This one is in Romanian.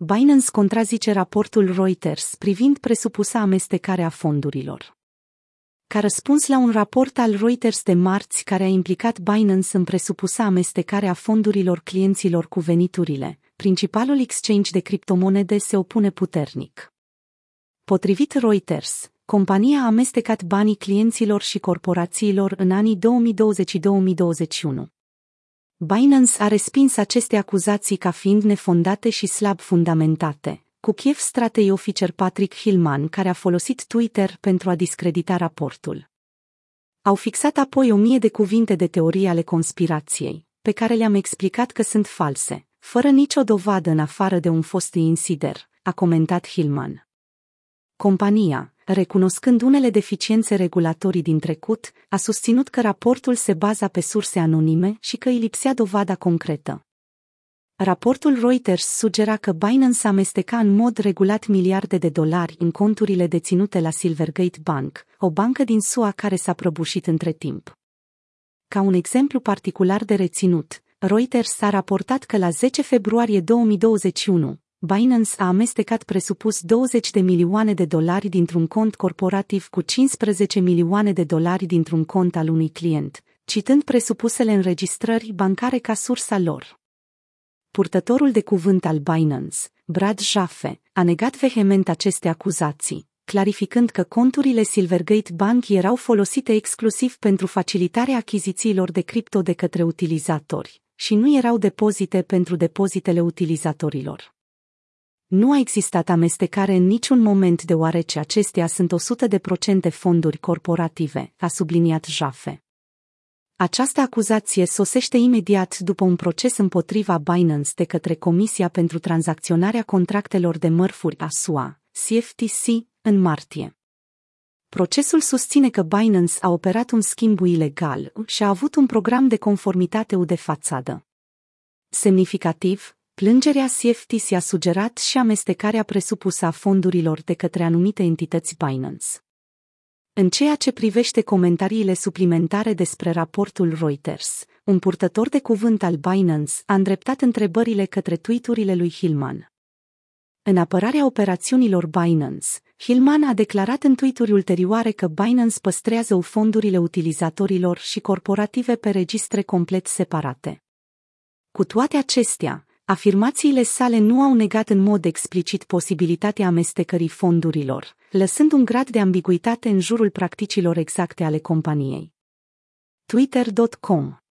Binance contrazice raportul Reuters privind presupusa amestecarea fondurilor. Ca răspuns la un raport al Reuters de marți care a implicat Binance în presupusa amestecarea fondurilor clienților cu veniturile, principalul exchange de criptomonede se opune puternic. Potrivit Reuters, compania a amestecat banii clienților și corporațiilor în anii 2020-2021. Binance a respins aceste acuzații ca fiind nefondate și slab fundamentate, cu chef stratei officer Patrick Hillmann, care a folosit Twitter pentru a discredita raportul. Au fixat apoi 1000 de cuvinte de teorie ale conspirației, pe care le-am explicat că sunt false, fără nicio dovadă în afară de un fost insider, a comentat Hillmann. Compania, recunoscând unele deficiențe regulatorii din trecut, a susținut că raportul se baza pe surse anonime și că îi lipsea dovada concretă. Raportul Reuters sugera că Binance amesteca în mod regulat miliarde de dolari în conturile deținute la Silvergate Bank, o bancă din SUA care s-a prăbușit între timp. Ca un exemplu particular de reținut, Reuters a raportat că la 10 februarie 2021, Binance a amestecat presupus 20 de milioane de dolari dintr-un cont corporativ cu 15 milioane de dolari dintr-un cont al unui client, citând presupusele înregistrări bancare ca sursa lor. Purtătorul de cuvânt al Binance, Brad Jaffe, a negat vehement aceste acuzații, clarificând că conturile Silvergate Bank erau folosite exclusiv pentru facilitarea achizițiilor de cripto de către utilizatori și nu erau depozite pentru depozitele utilizatorilor. Nu a existat amestecare în niciun moment deoarece acestea sunt 100% fonduri corporative, a subliniat Jaffe. Această acuzație sosește imediat după un proces împotriva Binance de către Comisia pentru Tranzacționarea Contractelor de Mărfuri a SUA, CFTC, în martie. Procesul susține că Binance a operat un schimb ilegal și a avut un program de conformitate de fațadă. Semnificativ, plângerea CFTC a sugerat și amestecarea presupusă a fondurilor de către anumite entități Binance. În ceea ce privește comentariile suplimentare despre raportul Reuters, un purtător de cuvânt al Binance a îndreptat întrebările către tweet-urile lui Hillmann. În apărarea operațiunilor Binance, Hillmann a declarat în tweet-uri ulterioare că Binance păstrează fondurile utilizatorilor și corporative pe registre complet separate. Cu toate acestea, afirmațiile sale nu au negat în mod explicit posibilitatea amestecării fondurilor, lăsând un grad de ambiguitate în jurul practicilor exacte ale companiei. Twitter.com